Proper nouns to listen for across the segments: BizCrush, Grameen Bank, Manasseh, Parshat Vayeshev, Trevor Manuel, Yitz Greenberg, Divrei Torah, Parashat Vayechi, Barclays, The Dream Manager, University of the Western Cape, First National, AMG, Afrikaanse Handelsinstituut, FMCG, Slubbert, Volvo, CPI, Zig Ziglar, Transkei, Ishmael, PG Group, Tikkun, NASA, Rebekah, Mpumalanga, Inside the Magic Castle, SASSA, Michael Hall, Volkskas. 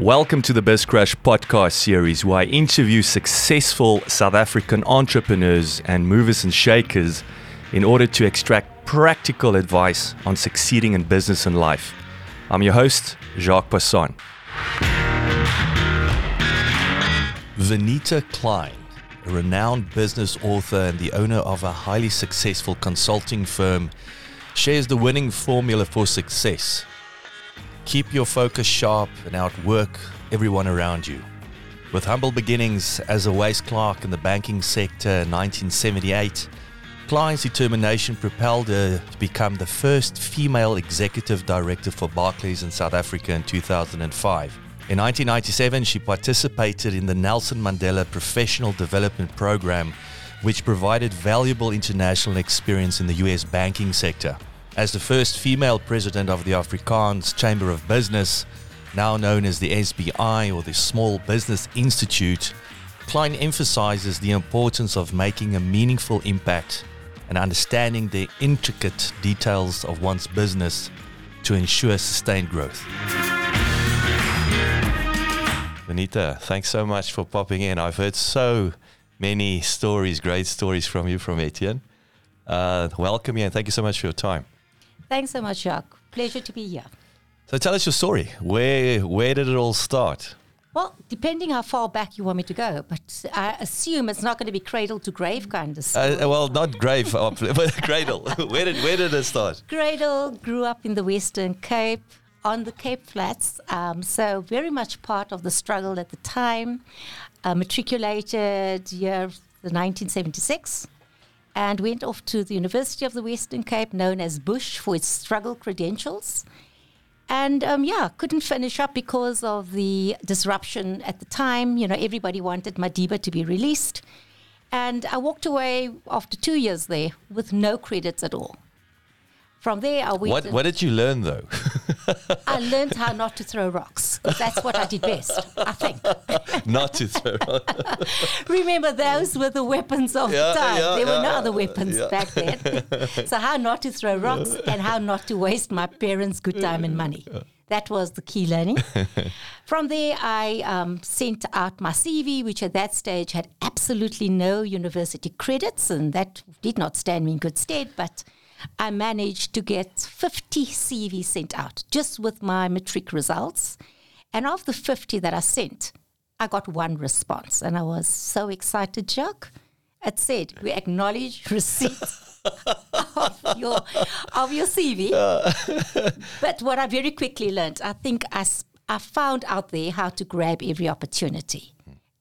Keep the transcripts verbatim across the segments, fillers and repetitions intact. Welcome to the BizCrush podcast series, where I interview successful South African entrepreneurs and movers and shakers in order to extract practical advice on succeeding in business and life. I'm your host, Jacques Poisson. Venete Klein, a renowned business author and the owner of a highly successful consulting firm, shares the winning formula for success. Keep your focus sharp and outwork everyone around you. With humble beginnings as a waste clerk in the banking sector in nineteen seventy-eight, Klein's determination propelled her to become the first female executive director for Barclays in South Africa in two thousand five. In nineteen ninety-seven, she participated in the Nelson Mandela Professional Development Program, which provided valuable international experience in the U S banking sector. As the first female president of the Afrikaans Chamber of Business, now known as the S B I or the Small Business Institute, Klein emphasizes the importance of making a meaningful impact and understanding the intricate details of one's business to ensure sustained growth. Venete, thanks so much for popping in. I've heard so many stories, great stories from you, from Etienne. Uh, welcome here and thank you so much for your time. Thanks so much, Jacques. Pleasure to be here. So tell us your story. Where where did it all start? Well, depending how far back you want me to go, but I assume it's not going to be cradle to grave kind of stuff. Uh, well, not grave, but cradle. Where did where did it start? Cradle grew up in the Western Cape, on the Cape Flats, um, so very much part of the struggle at the time. Uh, matriculated year the nineteen seventy-six. And went off to the University of the Western Cape, known as Bush, for its struggle credentials. And um, yeah, couldn't finish up because of the disruption at the time. You know, everybody wanted Madiba to be released. And I walked away after two years there with no credits at all. From there, I went... What, what did you learn, though? I learned how not to throw rocks. That's what I did best, I think. Not to throw rocks. Remember, those were the weapons of yeah, the time. Yeah, there yeah, were no other weapons yeah. back then. So how not to throw rocks and how not to waste my parents' good time and money. That was the key learning. From there, I um, sent out my C V, which at that stage had absolutely no university credits, and that did not stand me in good stead, but... I managed to get fifty C Vs sent out just with my matric results. And of the fifty that I sent, I got one response. And I was so excited, Jacques. It said, we acknowledge receipt of, your, of your C V. Uh. But what I very quickly learned, I think I, I found out there how to grab every opportunity.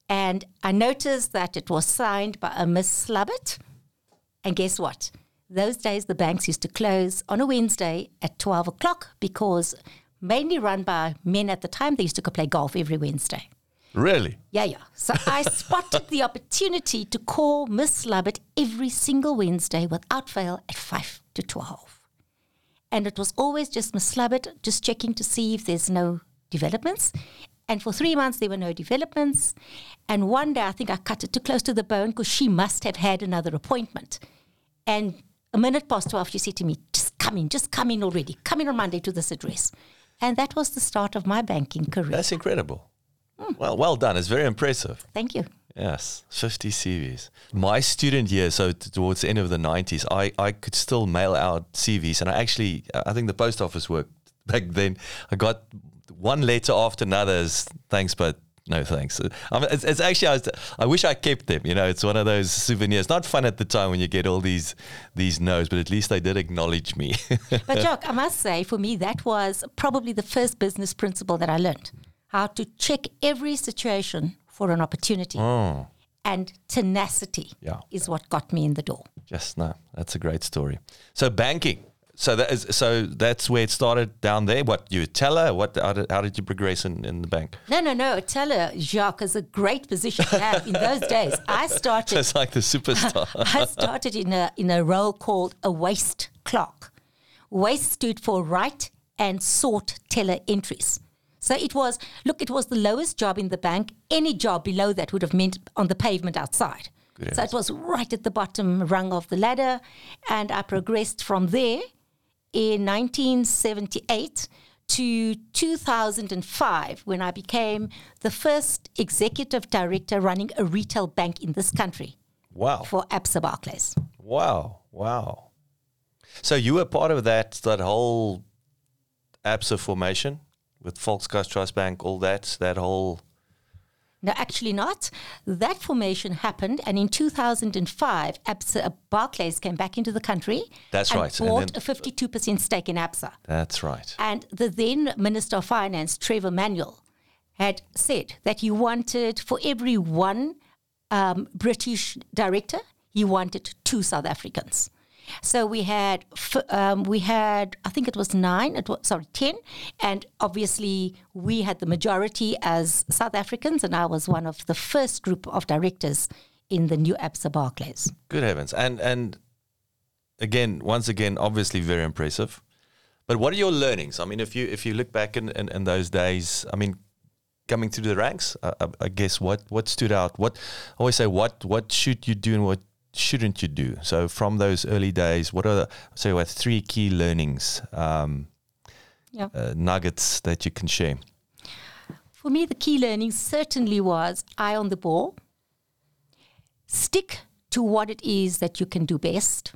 And I noticed that it was signed by a Miss Slubbert. And guess what? Those days, the banks used to close on a Wednesday at twelve o'clock because mainly run by men at the time. They used to go play golf every Wednesday. Really? Yeah, yeah. So I spotted the opportunity to call Miss Slubbert every single Wednesday without fail at five to twelve. And it was always just Miss Slubbert just checking to see if there's no developments. And for three months, there were no developments. And one day, I think I cut it too close to the bone because she must have had another appointment. And... A minute past twelve, she said to me, just come in, just come in already. Come in on Monday to this address. And that was the start of my banking career. That's incredible. Mm. Well, well done. It's very impressive. Thank you. Yes, fifty C Vs. My student year, so t- towards the end of the nineties, I, I could still mail out C Vs. And I actually, I think the post office worked back then. I got one letter after another as thanks, but... No, thanks. I mean, it's, it's actually, I, was, I wish I kept them. You know, it's one of those souvenirs. Not fun at the time when you get all these these no's, but at least they did acknowledge me. But Jacques, I must say, for me, that was probably the first business principle that I learned. How to check every situation for an opportunity. Oh. And tenacity yeah. is what got me in the door. Just no, that's a great story. So banking. So that is so. That's where it started down there. What you tell her? What how did, how did you progress in, in the bank? No, no, no. Tell her, Jacques, is a great position to have in those days. I started. It's like the superstar. I started in a in a role called a waste clerk. Waste stood for write and sort teller entries. So it was look. It was the lowest job in the bank. Any job below that would have meant on the pavement outside. Good so answer. It was right at the bottom rung of the ladder, and I progressed from there. In nineteen seventy-eight to two thousand five, when I became the first executive director running a retail bank in this country. Wow. For ABSA Barclays. Wow, wow. So you were part of that that whole ABSA formation with Volkskas, Trust Bank, all that, that whole... No, actually not. That formation happened, and in two thousand five, ABSA Barclays came back into the country. That's and right. Bought and then, a fifty-two percent stake in ABSA. That's right. And the then Minister of Finance, Trevor Manuel, had said that he wanted for every one um, British director, he wanted two South Africans. So we had, um, we had, I think it was nine, it was, sorry, ten, and obviously we had the majority as South Africans, and I was one of the first group of directors in the new ABSA Barclays. Good heavens. And, and again, once again, obviously very impressive. But what are your learnings? I mean, if you if you look back in, in, in those days, I mean, coming through the ranks, I, I, I guess what, what stood out? What I always say, what what should you do and what shouldn't you do? So from those early days, what are the, so what three key learnings, um, yeah. uh, nuggets that you can share? For me, the key learning certainly was eye on the ball, stick to what it is that you can do best,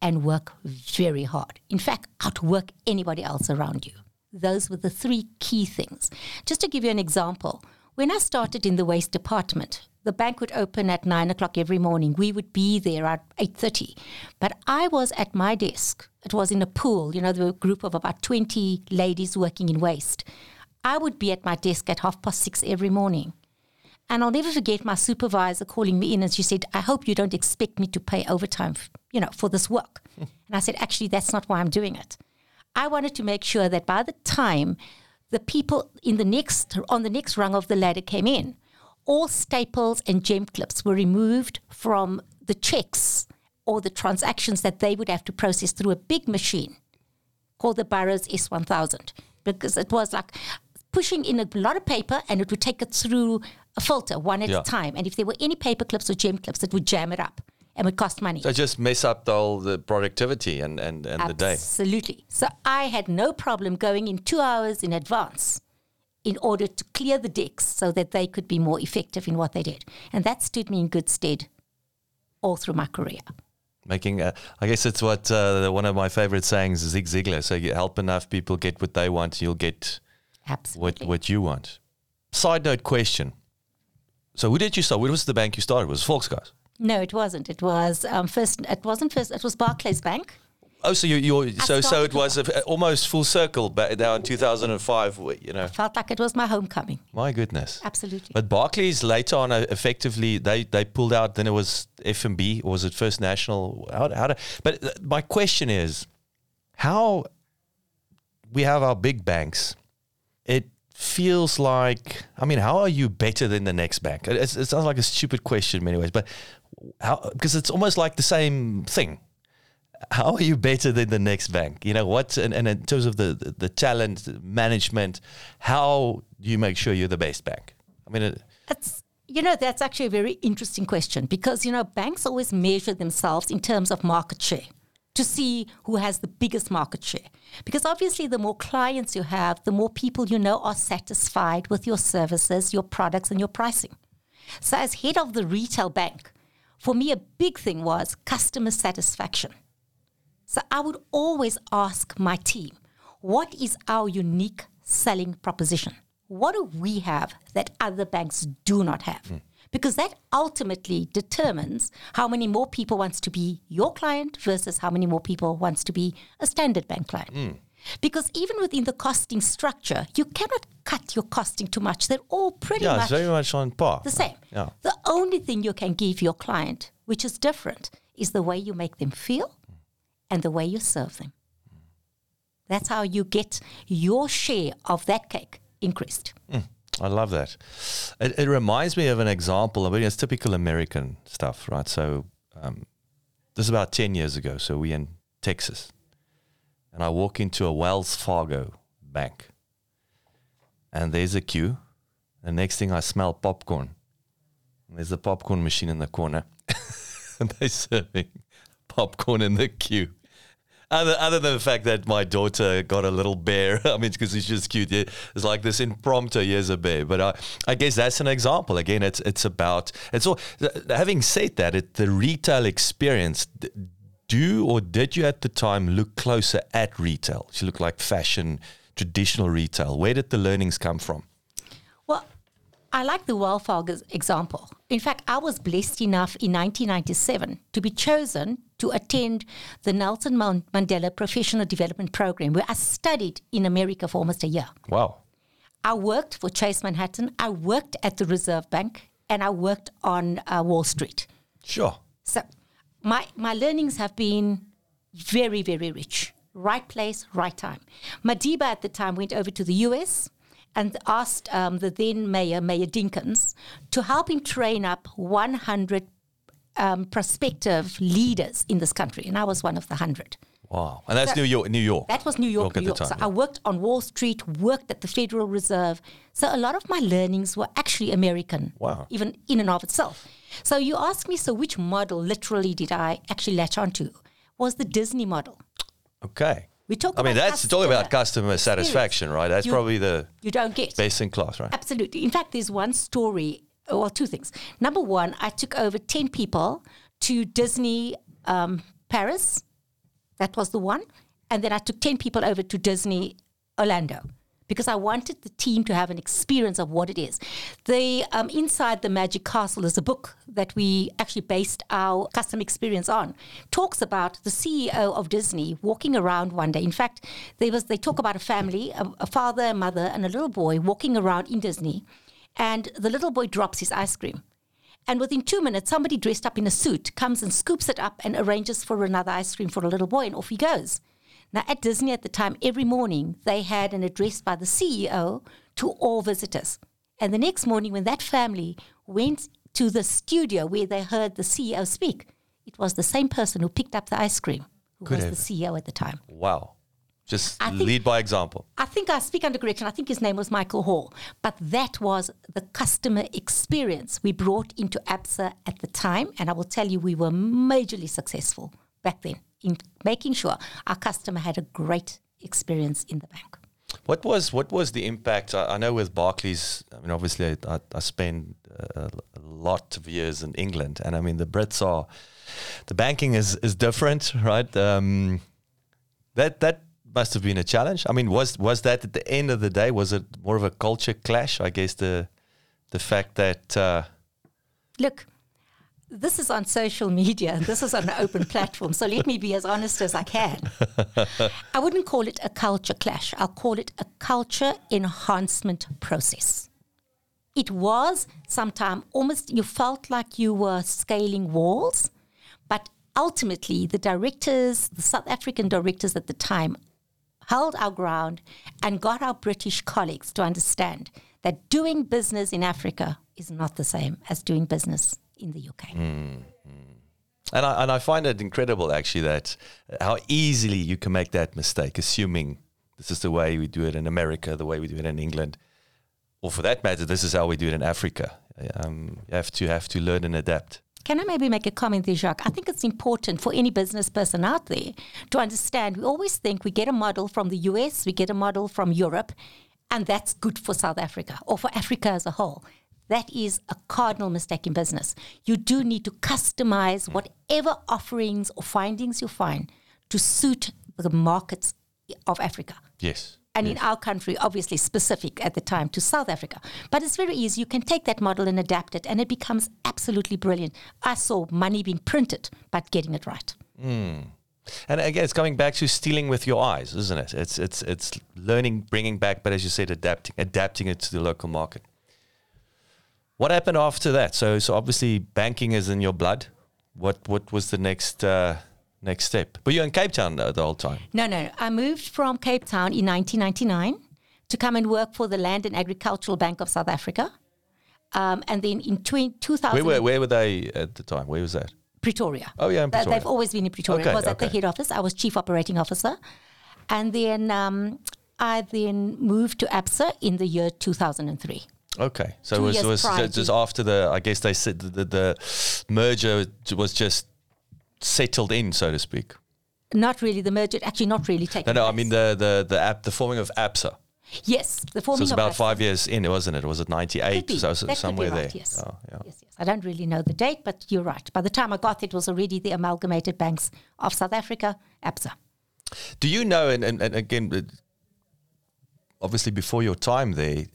and work very hard. In fact, outwork anybody else around you. Those were the three key things. Just to give you an example, when I started in the waste department, the bank would open at nine o'clock every morning. We would be there at eight thirty. But I was at my desk. It was in a pool. You know, there were a group of about twenty ladies working in waste. I would be at my desk at half past six every morning. And I'll never forget my supervisor calling me in, and she said, I hope you don't expect me to pay overtime, you know, for this work. And I said, actually, that's not why I'm doing it. I wanted to make sure that by the time the people in the next on the next rung of the ladder came in, all staples and gem clips were removed from the checks or the transactions that they would have to process through a big machine called the Burroughs S one thousand, because it was like pushing in a lot of paper and it would take it through a filter one at yeah. a time. And if there were any paper clips or gem clips, it would jam it up and would cost money. So just mess up the, all the productivity and, and, and the day. Absolutely. So I had no problem going in two hours in advance in order to clear the decks so that they could be more effective in what they did. And that stood me in good stead all through my career. Making, a, I guess it's what uh, one of my favorite sayings is Zig Ziglar. So you help enough people get what they want, you'll get what, what you want. Side note question. So who did you start? What was the bank you started? Was it Volkskas? No, it wasn't. It was um, first. It wasn't first. It was Barclays Bank. Oh, so you, you so so it was a, almost full circle back now in two thousand five. You know, I felt like it was my homecoming. My goodness, absolutely. But Barclays later on, uh, effectively, they, they pulled out. Then it was F N B, or was it First National? How, how do, but my question is, how we have our big banks, it feels like, I mean, how are you better than the next bank? It, it sounds like a stupid question in many ways, but. How, because it's almost like the same thing. How are you better than the next bank? You know what? And, and in terms of the, the, the talent, the management, how do you make sure you're the best bank? I mean, it, that's you know that's actually a very interesting question, because you know banks always measure themselves in terms of market share to see who has the biggest market share. Because obviously, the more clients you have, the more people you know are satisfied with your services, your products, and your pricing. So, as head of the retail bank, for me, a big thing was customer satisfaction. So I would always ask my team, what is our unique selling proposition? What do we have that other banks do not have? Mm. Because that ultimately determines how many more people wants to be your client versus how many more people wants to be a standard bank client. Mm. Because even within the costing structure, you cannot cut your costing too much. They're all pretty yeah, much, it's very much on par. The same. Yeah. The only thing you can give your client, which is different, is the way you make them feel and the way you serve them. That's how you get your share of that cake increased. Mm, I love that. It, it reminds me of an example. I mean, it's typical American stuff, right? So um, this is about ten years ago. So we're in Texas. And I walk into a Wells Fargo bank, and there's a queue. The next thing I smell popcorn. And there's a popcorn machine in the corner, and they're serving popcorn in the queue. Other, other than the fact that my daughter got a little bear, I mean, because it's just cute. Yeah? It's like this impromptu, here's a bear. But I, I guess that's an example. Again, it's it's about, it's all, having said that, it, the retail experience, do or did you at the time look closer at retail? She looked like fashion, traditional retail. Where did the learnings come from? Well, I like the wildflower example. In fact, I was blessed enough in nineteen ninety-seven to be chosen to attend the Nelson Mandela Professional Development Program, where I studied in America for almost a year. Wow. I worked for Chase Manhattan. I worked at the Reserve Bank, and I worked on uh, Wall Street. Sure. So my, my learnings have been very, very rich. Right place, right time. Madiba at the time went over to the U S, and asked um, the then mayor, Mayor Dinkins, to help him train up one hundred um, prospective leaders in this country. And I was one of the one hundred. Wow. And that's so New York, New York. That was New York, York New York. Time, so yeah. I worked on Wall Street, worked at the Federal Reserve. So a lot of my learnings were actually American, wow. even in and of itself. So you asked me, so which model literally did I actually latch onto? Was the Disney model. Okay. We talk I mean, about that's talking about customer satisfaction, right? That's you, probably the you don't get. Best in class, right? Absolutely. In fact, there's one story, well, two things. Number one, I took over ten people to Disney um, Paris. That was the one. And then I took ten people over to Disney Orlando because I wanted the team to have an experience of what it is. The um, Inside the Magic Castle is a book that we actually based our customer experience on. Talks about the C E O of Disney walking around one day. In fact, there was they talk about a family, a, a father, a mother, and a little boy walking around in Disney, and the little boy drops his ice cream. And within two minutes, somebody dressed up in a suit comes and scoops it up and arranges for another ice cream for the little boy, and off he goes. Now, at Disney at the time, every morning, they had an address by the C E O to all visitors. And the next morning, when that family went to the studio where they heard the C E O speak, it was the same person who picked up the ice cream, who Could was have. the C E O at the time. Wow. Just I lead think, by example. I think I speak under correction. I think his name was Michael Hall. But that was the customer experience we brought into ABSA at the time. And I will tell you, we were majorly successful back then in making sure our customer had a great experience in the bank. What was what was the impact? I, I know with Barclays, I mean, obviously I, I spent a, a lot of years in England, and I mean, the Brits are, the banking is, is different, right? Um, that that must have been a challenge. I mean, was was that at the end of the day, was it more of a culture clash? I guess the, the fact that... Uh, Look... This is on social media. This is on an open platform. So let me be as honest as I can. I wouldn't call it a culture clash. I'll call it a culture enhancement process. It was sometimes almost you felt like you were scaling walls, but ultimately the directors, the South African directors at the time, held our ground and got our British colleagues to understand that doing business in Africa is not the same as doing business in the U K. Mm, mm. And I and I find it incredible, actually, that how easily you can make that mistake, assuming this is the way we do it in America, the way we do it in England, or for that matter, this is how we do it in Africa. Um, you have to have to learn and adapt. Can I maybe make a comment there, Jacques? I think it's important for any business person out there to understand, we always think we get a model from the U S, we get a model from Europe, and that's good for South Africa or for Africa as a whole. That is a cardinal mistake in business. You do need to customize whatever offerings or findings you find to suit the markets of Africa. Yes. And yes. in our country, obviously specific at the time to South Africa. But it's very easy. You can take that model and adapt it, and it becomes absolutely brilliant. I saw money being printed, but getting it right. Mm. And again, it's coming back to stealing with your eyes, isn't it? It's it's it's learning, bringing back, but as you said, adapting, adapting it to the local market. What happened after that? So, so obviously banking is in your blood. What what was the next uh, next step? Were you in Cape Town the whole time? No, no, no. I moved from Cape Town in nineteen ninety-nine to come and work for the Land and Agricultural Bank of South Africa. Um, and then in tw- two thousand... Where were, where were they at the time? Where was that? Pretoria. Oh, yeah, in Pretoria. They've always been in Pretoria. Okay, I was okay. at the head office. I was chief operating officer. And then um, I then moved to ABSA in the year two thousand three. Okay, so it was, was just after the, I guess they said the, the, the merger was just settled in, so to speak. Not really the merger, actually not really taking No, no, place. I mean the, the, the app, the forming of ABSA. Yes, the forming of So it's of about ABSA. Five years in, wasn't it? Was it ninety-eight? So somewhere right, there. Yes. Oh, yeah. yes, yes. I don't really know the date, but you're right. By the time I got it, it was already the Amalgamated Banks of South Africa, ABSA. Do you know, and, and, and again, obviously before your time there,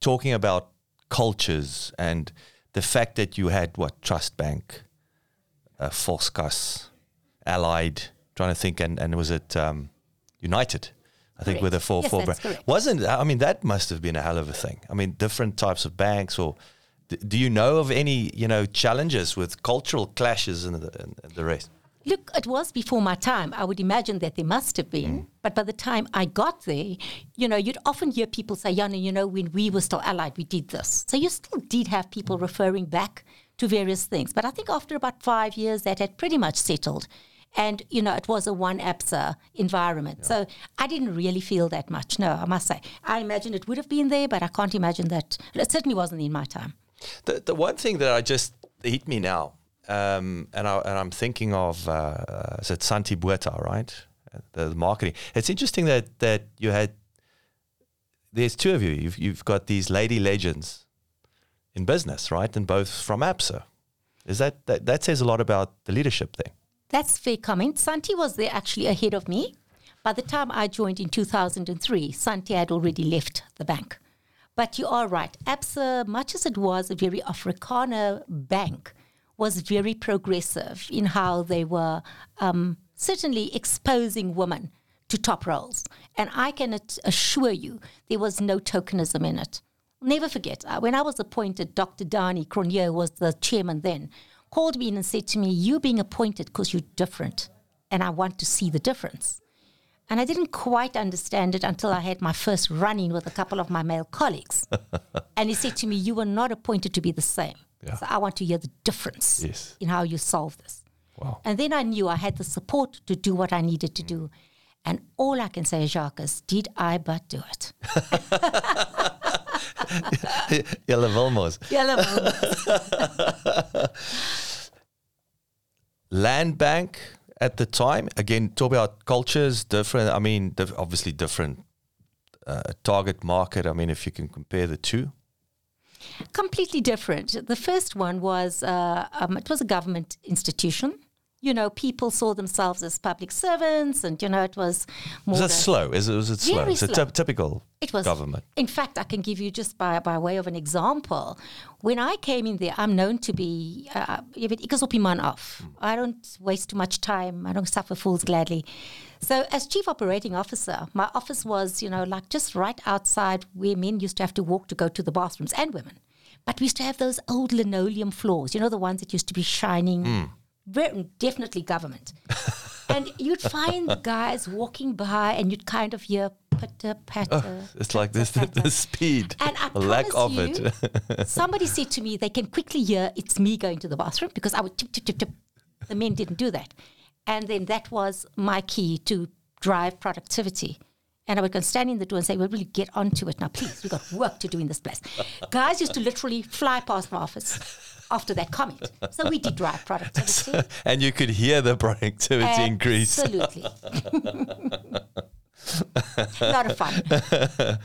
talking about cultures and the fact that you had, what, Trust Bank, uh, Volkskas, Allied... Trying to think, and, and was it um, United? I think correct. With a four yes, four brand. Wasn't I mean that must have been a hell of a thing. I mean different types of banks, or d- do you know of any you know challenges with cultural clashes and the, and the rest? Look, it was before my time. I would imagine that there must have been. Mm. But by the time I got there, you know, you'd often hear people say, "Yana, you know, when we were still allied, we did this." So you still did have people referring back to various things. But I think after about five years, that had pretty much settled. And, you know, it was a one ABSA environment. Yeah. So I didn't really feel that much, no, I must say. I imagine it would have been there, but I can't imagine that. It certainly wasn't in my time. The the one thing that I just hit me now, um, and, I, and I'm thinking of, uh, is it Santi Bueta, right? The, the marketing. It's interesting that, that you had, there's two of you. You've, you've got these lady legends in business, right? And both from ABSA. Is that, that, that says a lot about the leadership there. That's fair comment. Santi was there actually ahead of me. By the time I joined in two thousand three, Santi had already left the bank. But you are right. ABSA, much as it was a very Afrikaner bank, was very progressive in how they were um, certainly exposing women to top roles. And I can assure you there was no tokenism in it. Never forget, when I was appointed, Doctor Dani Cronier was the chairman then, called me in and said to me, "You're being appointed because you're different, and I want to see the difference." And I didn't quite understand it until I had my first run-in with a couple of my male colleagues. And he said to me, "You were not appointed to be the same. Yeah. So I want to hear the difference yes. in how you solve this." Wow. And then I knew I had the support to do what I needed to mm. do. And all I can say, Jacques, is did I but do it? Jelle Wilmos. Jelle Wilmos. Land Bank at the time, again, talk about cultures, different, I mean, diff- obviously different uh, target market. I mean, if you can compare the two. Completely different. The first one was, uh, um, it was a government institution. You know, people saw themselves as public servants, and you know, it was more. Was that slow? Is it was it slow? It's a t- typical it was, government. In fact, I can give you just by by way of an example. When I came in there, I'm known to be uh, I don't waste too much time. I don't suffer fools gladly. So, as chief operating officer, my office was, you know, like just right outside where men used to have to walk to go to the bathrooms, and women. But we used to have those old linoleum floors. You know, the ones that used to be shining. Mm. Definitely government. And you'd find the guys walking by and you'd kind of hear pitter patter. Oh, it's pitter, like this, patter. The speed, and I the lack of you, it. Somebody said to me, they can quickly hear it's me going to the bathroom because I would tip, tip, tip, tip. The men didn't do that. And then that was my key to drive productivity. And I would go stand in the door and say, "Well, will you get onto it now, please? We've got work to do in this place." Guys used to literally fly past my office after that comment. So we did drive productivity. So, and you could hear the productivity Absolutely. increase. Absolutely. A lot of fun.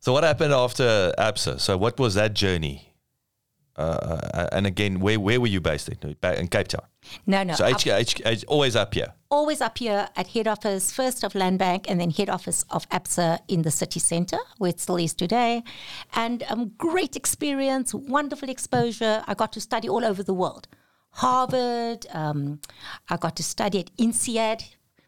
So what happened after ABSA? So what was that journey? Uh, and again, where where were you based in? In Cape Town? No, no. So H- H- H- always up here? Always up here at head office, first of Land Bank, and then head office of ABSA in the city centre, where it still is today. And um, great experience, wonderful exposure. I got to study all over the world. Harvard, um, I got to study at INSEAD.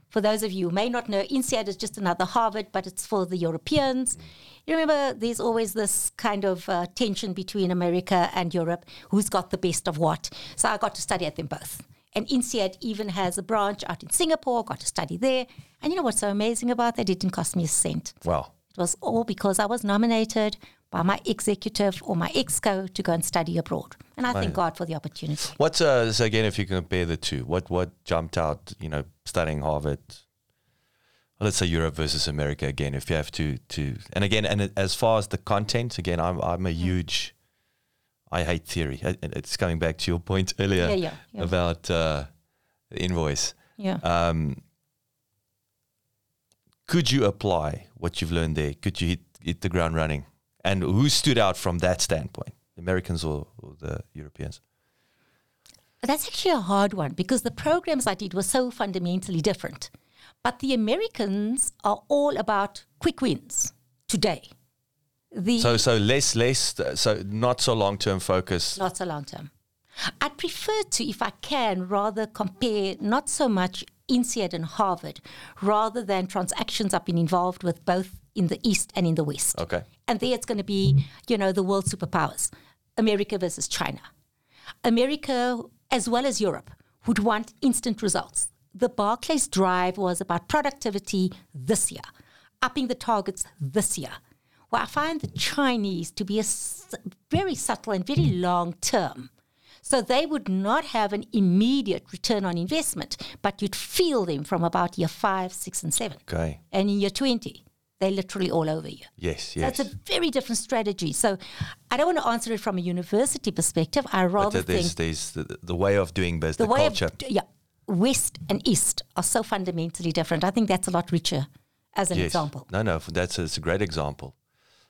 For those of you who may not know, INSEAD is just another Harvard, but it's for the Europeans. You remember, there's always this kind of uh, tension between America and Europe, who's got the best of what. So I got to study at them both. And INSEAD even has a branch out in Singapore, got to study there. And you know what's so amazing about that? It didn't cost me a cent. Wow. It was all because I was nominated by my executive or my exco to go and study abroad. And I thank God for the opportunity. What's uh, so again, if you compare the two, what what jumped out, you know, studying Harvard, well, let's say Europe versus America again, if you have to, to and again, and as far as the content, again, I'm I'm a yeah. huge, I hate theory. It's coming back to your point earlier yeah, yeah, yeah. about uh, the invoice. Yeah. Um, could you apply what you've learned there? Could you hit, hit the ground running? And who stood out from that standpoint, Americans or, or the Europeans? That's actually a hard one because the programs I did were so fundamentally different. But the Americans are all about quick wins today. The so so less, less, so not so long-term focus. Not so long-term. I prefer to, if I can, rather compare not so much INSEAD and Harvard rather than transactions I've been involved with both in the East and in the West. Okay. And there it's going to be, you know, the world superpowers, America versus China. America, as well as Europe, would want instant results. The Barclays drive was about productivity this year, upping the targets this year. Well, I find the Chinese to be a very subtle and very long term. So they would not have an immediate return on investment, but you'd feel them from about year five, six, and seven. Okay. And in year twenty, they're literally all over you. Yes, yes. So it's a very different strategy. So I don't want to answer it from a university perspective. I rather there's, think... There's the, the way of doing business, the, the culture. Of, yeah. West and East are so fundamentally different. I think that's a lot richer as an yes. example. No, no, that's a, it's a great example.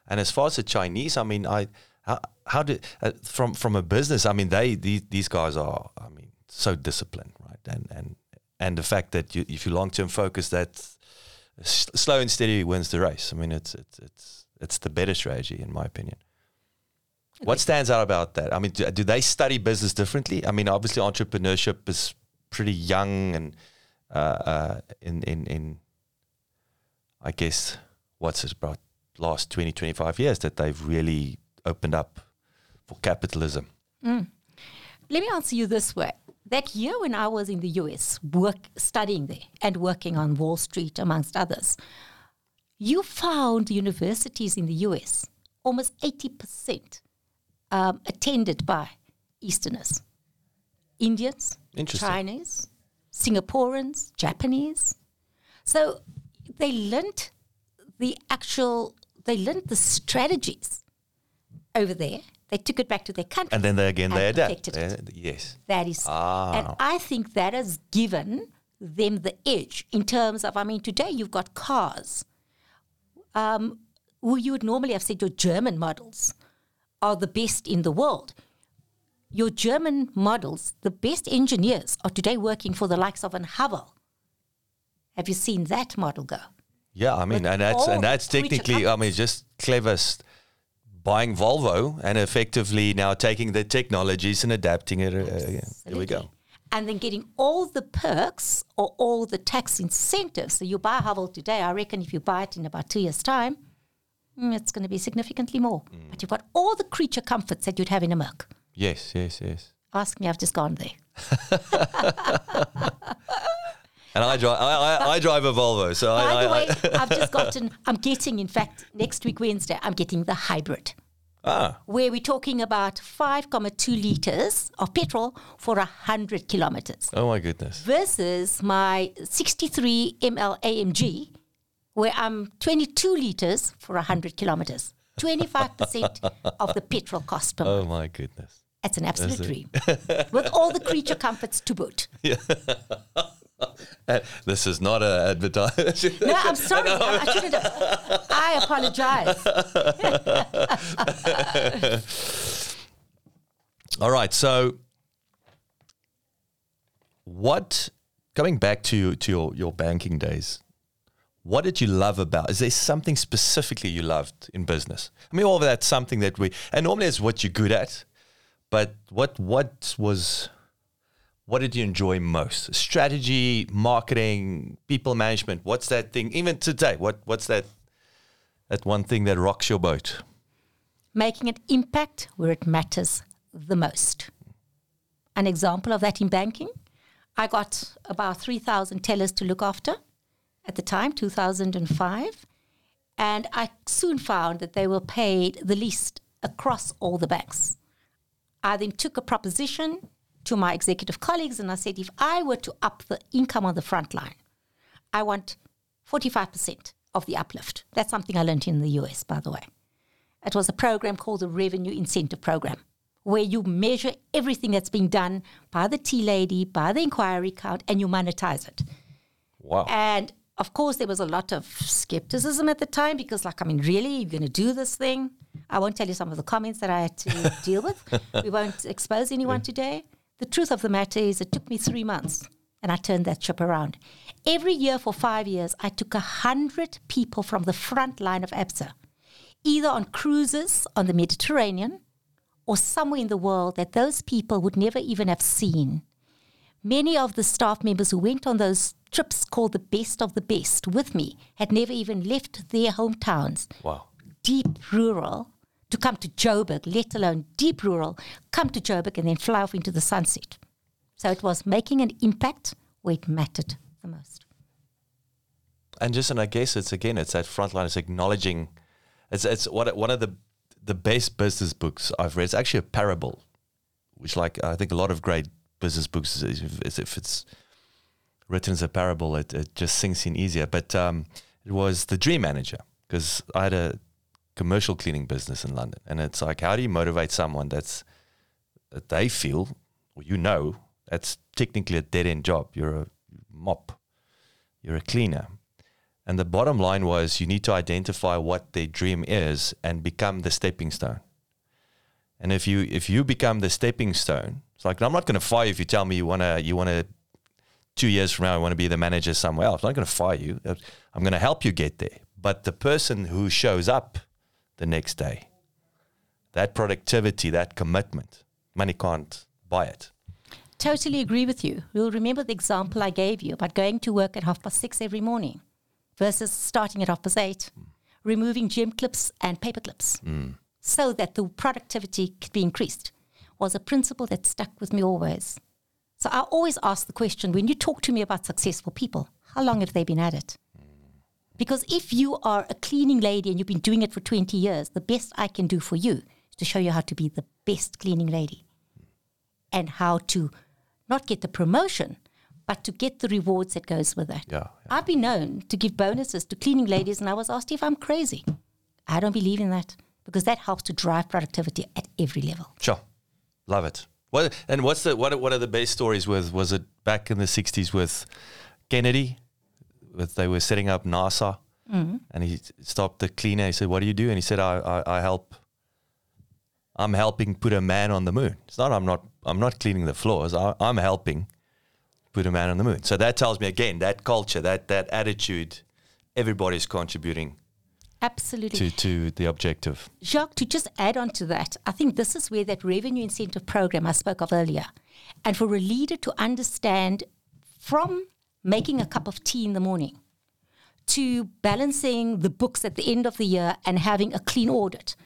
And as far as the Chinese, I mean, I how, how do uh, from from a business, I mean, they these, these guys are, I mean, so disciplined, right? And and and the fact that you, if you long term focus, that's s- slow and steady wins the race. I mean, it's it's it's it's the better strategy in my opinion. Okay. What stands out about that? I mean, do, do they study business differently? I mean, obviously, entrepreneurship is pretty young and uh, uh, in, in, in, I guess, what's it about last twenty, twenty-five years that they've really opened up for capitalism. Mm. Let me answer you this way. That year when I was in the U S, work, studying there and working on Wall Street, amongst others, you found universities in the U S almost eighty percent um, attended by Easterners. Indians, Chinese, Singaporeans, Japanese. So they learnt the actual, they learnt the strategies over there. They took it back to their country. And then they again, they adapted. Yes. That is. Ah. And I think that has given them the edge in terms of, I mean, today you've got cars um, who you would normally have said your German models are the best in the world. Your German models, the best engineers are today working for the likes of an Haval. Have you seen that model go? Yeah, I mean, With and that's and that's technically, I mean, just clever buying Volvo and effectively now taking the technologies and adapting it. Uh, yeah. There we go. And then getting all the perks or all the tax incentives. So you buy a Haval today, I reckon if you buy it in about two years' time, it's going to be significantly more. Mm. But you've got all the creature comforts that you'd have in a Merc. Yes, yes, yes. Ask me, I've just gone there. And I drive I, I, I drive a Volvo. So By I, the I, way, I I've just gotten, I'm getting, in fact, next week Wednesday, I'm getting the hybrid. Ah. Where we're talking about five point two litres of petrol for one hundred kilometres. Oh, my goodness. Versus my sixty-three millimetre A M G, where I'm twenty-two litres for one hundred kilometres. twenty-five percent of the petrol cost per month. Oh, my goodness. That's an absolute That's dream. With all the creature comforts to boot. Yeah. This is not an advertisement. No, I'm sorry. No. I, I shouldn't have. I apologize. All right. So what, coming back to, to your, your banking days, what did you love about? Is there something specifically you loved in business? I mean, all of that's something that we, and normally it's what you're good at, but what what was, what did you enjoy most? Strategy, marketing, people management. What's that thing? Even today, what what's that? That one thing that rocks your boat. Making an impact where it matters the most. An example of that in banking, I got about three thousand tellers to look after. At the time, two thousand five, and I soon found that they were paid the least across all the banks. I then took a proposition to my executive colleagues and I said, if I were to up the income on the front line, I want forty-five percent of the uplift. That's something I learned in the U S, by the way. It was a program called the Revenue Incentive Program, where you measure everything that's being done by the tea lady, by the inquiry count, and you monetize it. Wow. And of course, there was a lot of skepticism at the time because, like, I mean, really, you're going to do this thing? I won't tell you some of the comments that I had to deal with. We won't expose anyone yeah. today. The truth of the matter is it took me three months, and I turned that ship around. Every year for five years, I took one hundred people from the front line of ABSA, either on cruises on the Mediterranean or somewhere in the world that those people would never even have seen. Many of the staff members who went on those trips called the best of the best with me had never even left their hometowns. Wow. Deep rural, to come to Joburg, let alone deep rural, come to Joburg and then fly off into the sunset. So it was making an impact where it mattered the most. And just, and I guess it's, again, it's that front line, it's acknowledging, it's it's what, one of the the best business books I've read. It's actually a parable, which, like, I think a lot of great business books, is if, if it's written as a parable, it, it just sinks in easier. But um, it was The Dream Manager, because I had a commercial cleaning business in London, and it's like, how do you motivate someone that's that they feel, or you know, that's technically a dead-end job? You're a mop, you're a cleaner. And the bottom line was you need to identify what their dream is and become the stepping stone. And if you if you become the stepping stone, it's like, I'm not going to fire you if you tell me you want to, you want to, two years from now, I want to be the manager somewhere else. I'm not going to fire you. I'm going to help you get there. But the person who shows up the next day, that productivity, that commitment, money can't buy it. Totally agree with you. You'll remember the example I gave you about going to work at half past six every morning versus starting at half past eight, mm. removing gym clips and paper clips mm. so that the productivity could be increased, was a principle that stuck with me always. So I always ask the question, when you talk to me about successful people, how long have they been at it? Because if you are a cleaning lady and you've been doing it for twenty years, the best I can do for you is to show you how to be the best cleaning lady and how to not get the promotion, but to get the rewards that goes with that. Yeah, yeah. I've been known to give bonuses to cleaning ladies, and I was asked if I'm crazy. I don't believe in that, because that helps to drive productivity at every level. Sure. Love it. What, and what's the what, what are the best stories with, was it back in the sixties with Kennedy? With, they were setting up NASA, mm-hmm. and he stopped the cleaner. He said, what do you do? And he said, I, I I help. I'm helping put a man on the moon. It's not I'm not I'm not cleaning the floors. I, I'm helping put a man on the moon. So that tells me, again, that culture, that that attitude, everybody's contributing absolutely to, to the objective. Jacques, to just add on to that, I think this is where that revenue incentive program I spoke of earlier, and for a leader to understand from making a cup of tea in the morning to balancing the books at the end of the year and having a clean audit,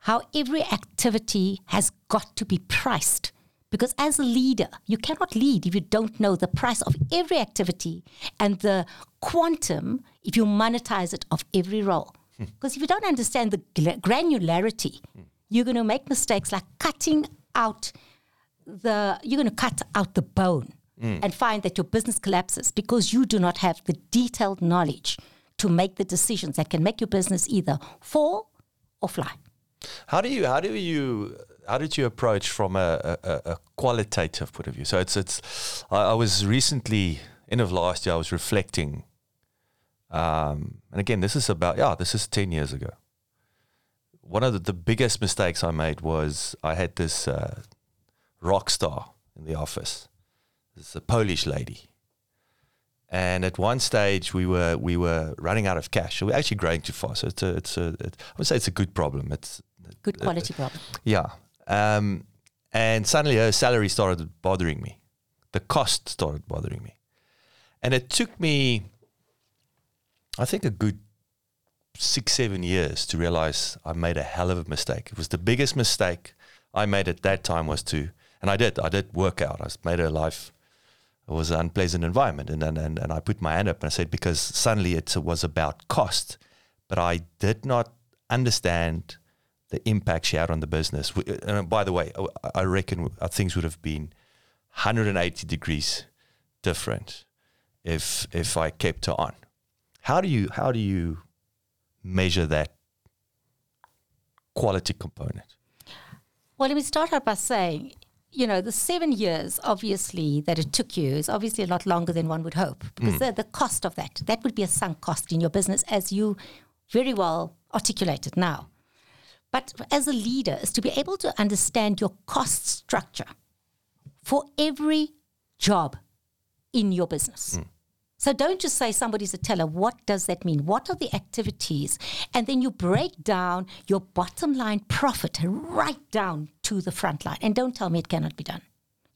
how every activity has got to be priced. Because as a leader, you cannot lead if you don't know the price of every activity and the quantum, if you monetize it, of every role. Because if you don't understand the granularity, you're going to make mistakes like cutting out the, you're going to cut out the bone. Mm. And find that your business collapses because you do not have the detailed knowledge to make the decisions that can make your business either fall or fly. How do you? How do you? How did you approach from a, a, a qualitative point of view? So it's it's. I, I was recently, end of last year, I was reflecting, um, and again, this is about yeah, this is ten years ago. One of the, the biggest mistakes I made was I had this uh, rock star in the office. It's a Polish lady, and at one stage we were we were running out of cash. So we're actually growing too fast. So it's a, it's a it, I would say it's a good problem. It's good quality uh, problem. Yeah, um, and suddenly her salary started bothering me, the cost started bothering me, and it took me, I think, a good six seven years to realize I made a hell of a mistake. It was the biggest mistake I made at that time was to, and I did I did work out. I made her life. It was an unpleasant environment, and and, and and I put my hand up and I said, because suddenly it was about cost, but I did not understand the impact she had on the business. We, and by the way, I reckon things would have been one hundred eighty degrees different if if I kept her on. How do you how do you measure that quality component? Well, let me start out by saying, you know, the seven years, obviously, that it took you is obviously a lot longer than one would hope, because mm. the, the cost of that, that would be a sunk cost in your business, as you very well articulated now. But as a leader, is to be able to understand your cost structure for every job in your business. Mm. So don't just say somebody's a teller. What does that mean? What are the activities? And then you break down your bottom line profit right down to the front line. And don't tell me it cannot be done.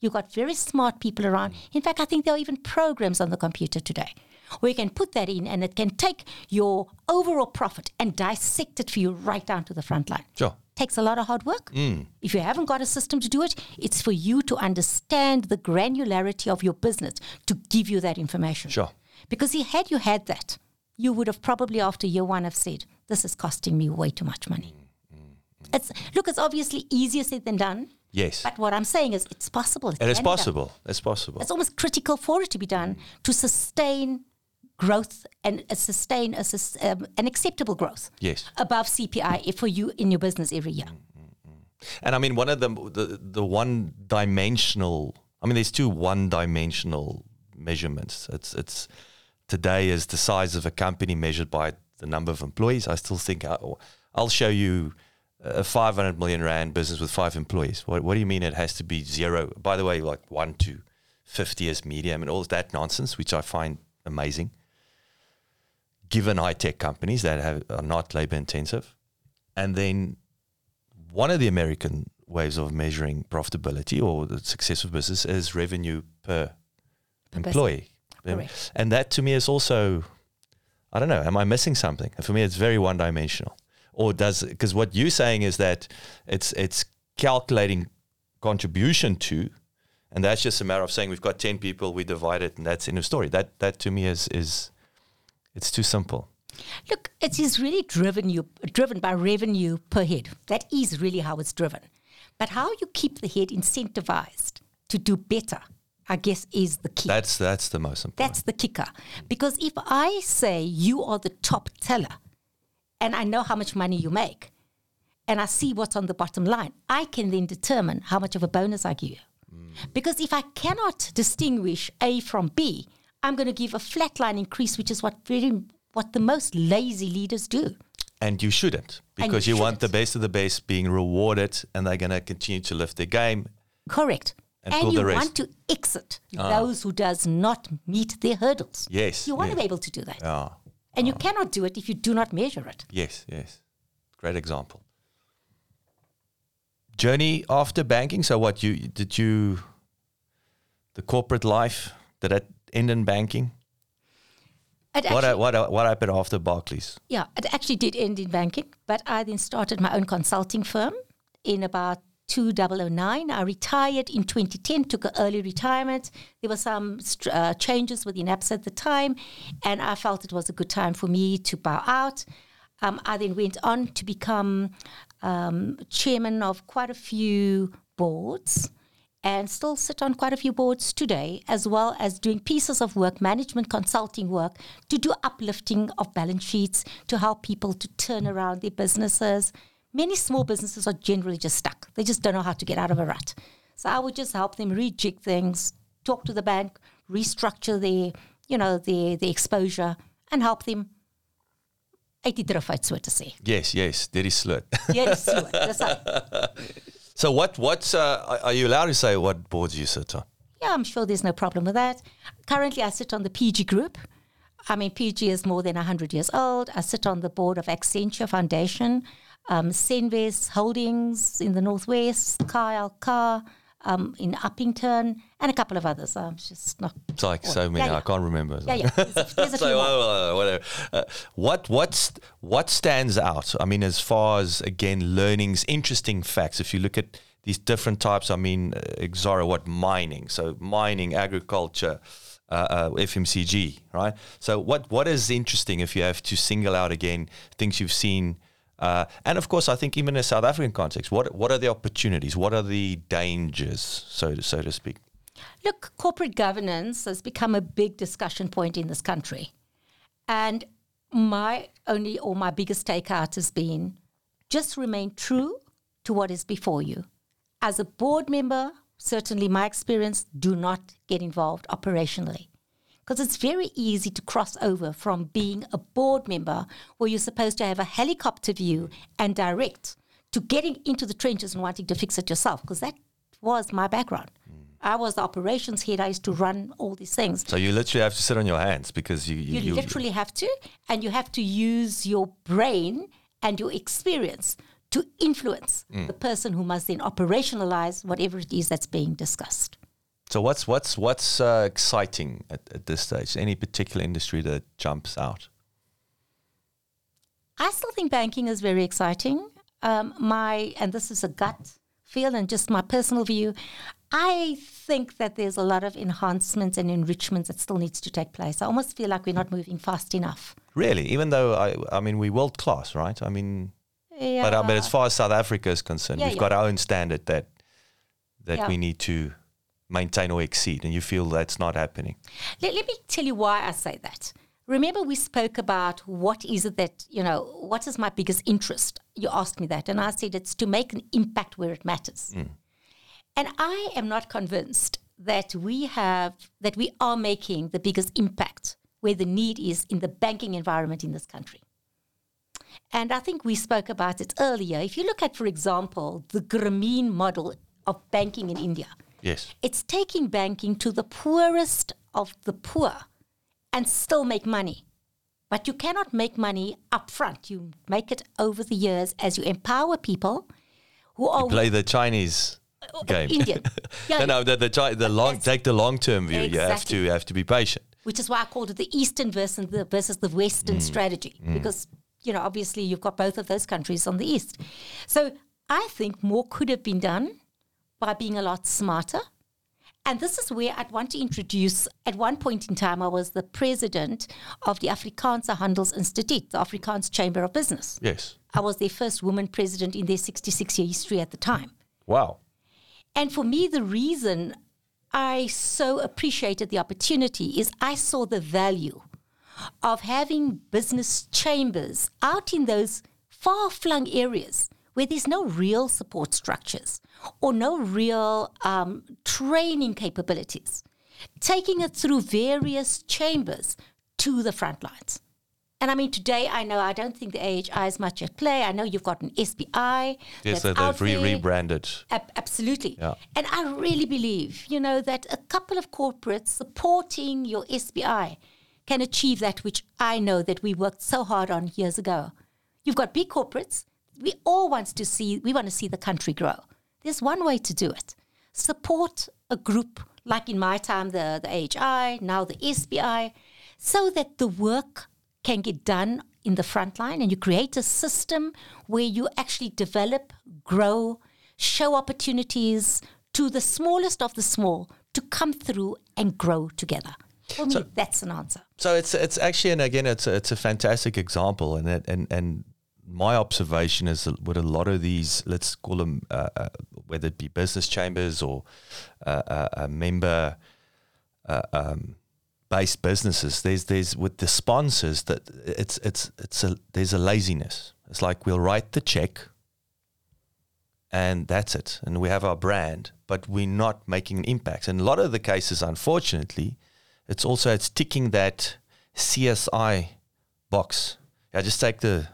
You've got very smart people around. In fact, I think there are even programs on the computer today where you can put that in and it can take your overall profit and dissect it for you right down to the front line. Sure. Takes a lot of hard work. Mm. If you haven't got a system to do it, it's for you to understand the granularity of your business to give you that information. Sure. Because had you had that, you would have probably after year one have said, this is costing me way too much money. Mm, mm, mm. It's, look, it's obviously easier said than done. Yes. But what I'm saying is it's possible. It and it's possible. It's possible. It's almost critical for it to be done mm. to sustain growth and uh, sustain a, um, an acceptable growth yes. above C P I for you in your business every year. And I mean, one of the, the, the one dimensional, I mean, there's two one dimensional measurements. It's, it's today is the size of a company measured by the number of employees. I still think I, I'll show you a five hundred million rand business with five employees. What, what do you mean it has to be zero? By the way, like one to fifty is medium and all that nonsense, which I find amazing. Given high-tech companies that have, are not labor-intensive. And then one of the American ways of measuring profitability or the success of business is revenue per, per employee. Um, and that to me is also, I don't know, am I missing something? For me, it's very one-dimensional. Or does, because what you're saying is that it's it's calculating contribution to, and that's just a matter of saying we've got ten people, we divide it, and that's the end of story. That, that to me is... is It's too simple. Look, it is really driven you driven by revenue per head. That is really how it's driven. But how you keep the head incentivized to do better, I guess, is the key. That's that's the most important. That's the kicker. Because if I say you are the top teller and I know how much money you make and I see what's on the bottom line, I can then determine how much of a bonus I give you. Mm. Because if I cannot distinguish A from B, I'm going to give a flatline increase, which is what very what the most lazy leaders do. And you shouldn't, because you, you shouldn't. Want the best of the best being rewarded, and they're going to continue to lift their game. Correct. And, and you the rest. want to exit ah. those who does not meet their hurdles. Yes. You want yes. to be able to do that. Ah. And ah. you cannot do it if you do not measure it. Yes, yes. Great example. Journey after banking. So what you did you, the corporate life, did that end in banking? It what, actually, I, what, I, what happened after Barclays? Yeah, it actually did end in banking, but I then started my own consulting firm in about two thousand nine. I retired in twenty ten, took an early retirement. There were some uh, changes within ABSA at the time, and I felt it was a good time for me to bow out. Um, I then went on to become um, chairman of quite a few boards, and still sit on quite a few boards today, as well as doing pieces of work, management consulting work, to do uplifting of balance sheets, to help people to turn around their businesses. Many small businesses are generally just stuck. They just don't know how to get out of a rut. So I would just help them rejig things, talk to the bank, restructure their, you know, their, their exposure, and help them. Yes, yes, there is slut. Yes, that's right. So what? What's uh, are you allowed to say what boards you sit on? Yeah, I'm sure there's no problem with that. Currently, I sit on the P G Group. I mean, P G is more than one hundred years old. I sit on the board of Accenture Foundation, um, Senvest Holdings in the Northwest, Kyle Carr um, in Uppington, and a couple of others. I'm just not. It's like bored. so many. Yeah, I yeah. can't remember. Yeah, yeah. There's a, there's a so, well, whatever. Uh, what what's what stands out? I mean, as far as again, learnings, interesting facts. If you look at these different types, I mean, uh, Exara, what mining? So mining, agriculture, uh, uh, F M C G, right? So what what is interesting? If you have to single out again things you've seen. Uh, and of course, I think even in a South African context, what what are the opportunities? What are the dangers, so to, so to speak? Look, corporate governance has become a big discussion point in this country. And my only or my biggest takeout has been just remain true to what is before you as a board member, certainly my experience, do not get involved operationally. Because it's very easy to cross over from being a board member where you're supposed to have a helicopter view and direct to getting into the trenches and wanting to fix it yourself, because that was my background. Mm. I was the operations head. I used to run all these things. So you literally have to sit on your hands because you... You, you literally you. have to, and you have to use your brain and your experience to influence mm. the person who must then operationalize whatever it is that's being discussed. So what's what's what's uh, exciting at, at this stage? Any particular industry that jumps out? I still think banking is very exciting. Um, my and this is a gut feel and just my personal view. I think that there's a lot of enhancements and enrichments that still needs to take place. I almost feel like we're not moving fast enough. Really, even though I, I mean, we're world class, right? I mean, yeah. but uh, but as far as South Africa is concerned, yeah, we've yeah. got our own standard that that yeah. we need to maintain or exceed, and you feel that's not happening. Let, let me tell you why I say that. Remember, we spoke about what is it that, you know, what is my biggest interest? You asked me that, and I said it's to make an impact where it matters. Mm. And I am not convinced that we have, that we are making the biggest impact where the need is in the banking environment in this country. And I think we spoke about it earlier. If you look at, for example, the Grameen model of banking in India, yes. It's taking banking to the poorest of the poor and still make money. But you cannot make money up front. You make it over the years as you empower people who you are... play the Chinese uh, game. Indian. Yeah, no, no, the, the, chi- the long, take the long-term view. Exactly. You have to, you have to be patient. Which is why I called it the Eastern versus the, versus the Western mm. strategy. Mm. Because, you know, obviously you've got both of those countries on the East. So I think more could have been done by being a lot smarter. And this is where I'd want to introduce, at one point in time, I was the president of the Afrikaanse Handelsinstituut, the Afrikaans Chamber of Business. Yes. I was their first woman president in their sixty-six-year history at the time. Wow. And for me, the reason I so appreciated the opportunity is I saw the value of having business chambers out in those far-flung areas where there's no real support structures or no real um, training capabilities, taking it through various chambers to the front lines. And I mean, today, I know I don't think the A H I is much at play. I know you've got an S B I. Yes, so they've re- rebranded. Ab- absolutely. Yeah. And I really believe, you know, that a couple of corporates supporting your S B I can achieve that, which I know that we worked so hard on years ago. You've got big corporates. We all want to see, we want to see the country grow. There's one way to do it. Support a group, like in my time, the, the A H I, now the S B I, so that the work can get done in the front line and you create a system where you actually develop, grow, show opportunities to the smallest of the small to come through and grow together. For me, so, that's an answer. So it's it's actually, and again, it's a, it's a fantastic example, and it, and and. My observation is that with a lot of these, let's call them, uh, uh, whether it be business chambers or uh, uh, uh, member uh, um, based businesses, there's there's with the sponsors that it's it's it's a there's a laziness. It's like we'll write the check, and that's it, and we have our brand, but we're not making an impact. And a lot of the cases, unfortunately, it's also it's ticking that C S I box. I just take the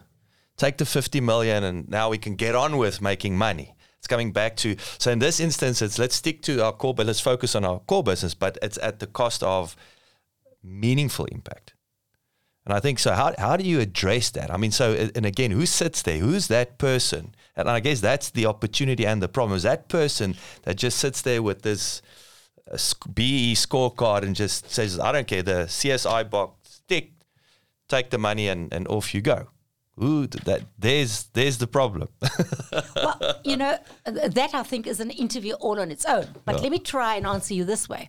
Take the fifty million and now we can get on with making money. It's coming back to, so in this instance, it's let's stick to our core, but let's focus on our core business, but it's at the cost of meaningful impact. And I think so. How how do you address that? I mean, so, and again, who sits there? Who's that person? And I guess that's the opportunity and the problem is that person that just sits there with this B E scorecard and just says, I don't care, the C S I box, tick, take the money and, and off you go. Ooh, that there's there's the problem. Well, you know, that I think is an interview all on its own. But no. Let me try and answer you this way.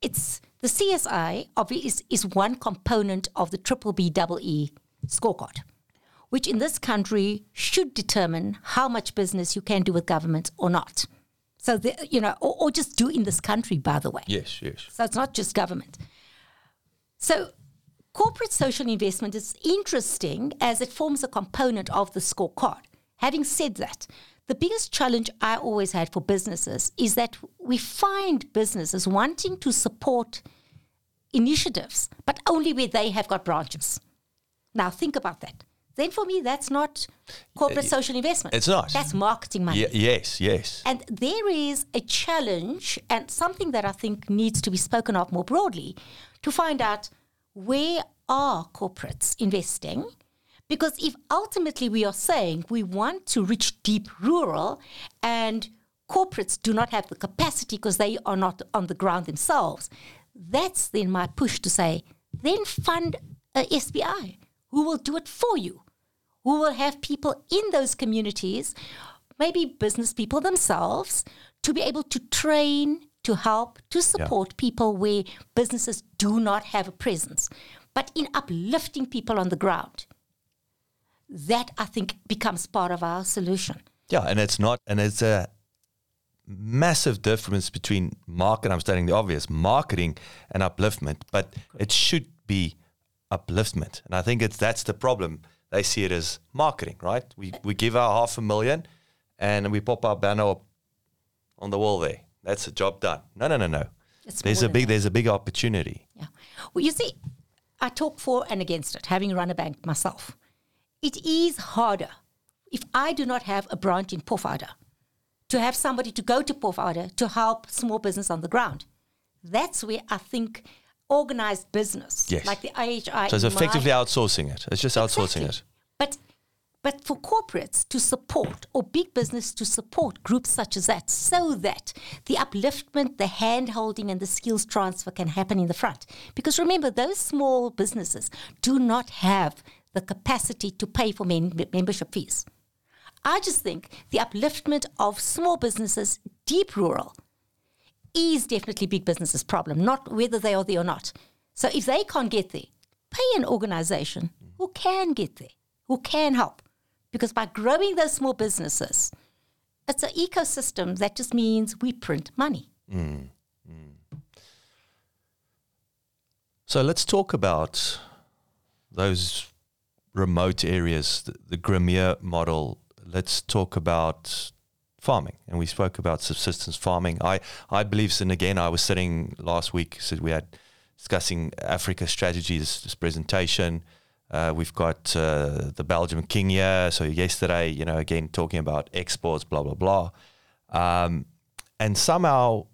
It's the C S I obviously is, is one component of the triple B double E scorecard, which in this country should determine how much business you can do with government or not. So the, you know, or, or just do in this country, by the way. Yes, yes. So it's not just government. So. Corporate social investment is interesting as it forms a component of the scorecard. Having said that, the biggest challenge I always had for businesses is that we find businesses wanting to support initiatives, but only where they have got branches. Now, think about that. Then for me, that's not corporate uh, social investment. It's not. That's marketing money. Y- yes, yes. And there is a challenge and something that I think needs to be spoken of more broadly to find out where are corporates investing? Because if ultimately we are saying we want to reach deep rural and corporates do not have the capacity because they are not on the ground themselves, that's then my push to say, then fund a S B I who will do it for you, who will have people in those communities, maybe business people themselves, to be able to train, to help, to support yeah. people where businesses do not have a presence. But in uplifting people on the ground, that I think becomes part of our solution. Yeah, and it's not, and it's a massive difference between market, I'm stating the obvious, marketing and upliftment, but it should be upliftment. And I think it's that's the problem. They see it as marketing, right? We we give our half a million and we pop our banner up on the wall there. That's a job done. No, no, no, no. It's there's a big that. there's a big opportunity. Yeah. Well, you see, I talk for and against it, having run a bank myself. It is harder if I do not have a branch in Porfada to have somebody to go to Porfada to help small business on the ground. That's where I think organized business, yes. like the I H I. So it's effectively outsourcing it. It's just outsourcing exactly. it. But but for corporates to support or big business to support groups such as that so that the upliftment, the hand-holding and the skills transfer can happen in the front. Because remember, those small businesses do not have the capacity to pay for mem- membership fees. I just think the upliftment of small businesses, deep rural, is definitely big business's problem, not whether they are there or not. So if they can't get there, pay an organization who can get there, who can help. Because by growing those small businesses, it's an ecosystem that just means we print money. Mm, mm. So let's talk about those remote areas, the, the Grimier model. Let's talk about farming, and we spoke about subsistence farming. I, I believe, and again, I was sitting last week, so we had discussing Africa strategy, this, this presentation. Uh, we've got uh, the Belgium King here. So yesterday, you know, again, talking about exports, blah, blah, blah. Um, and somehow,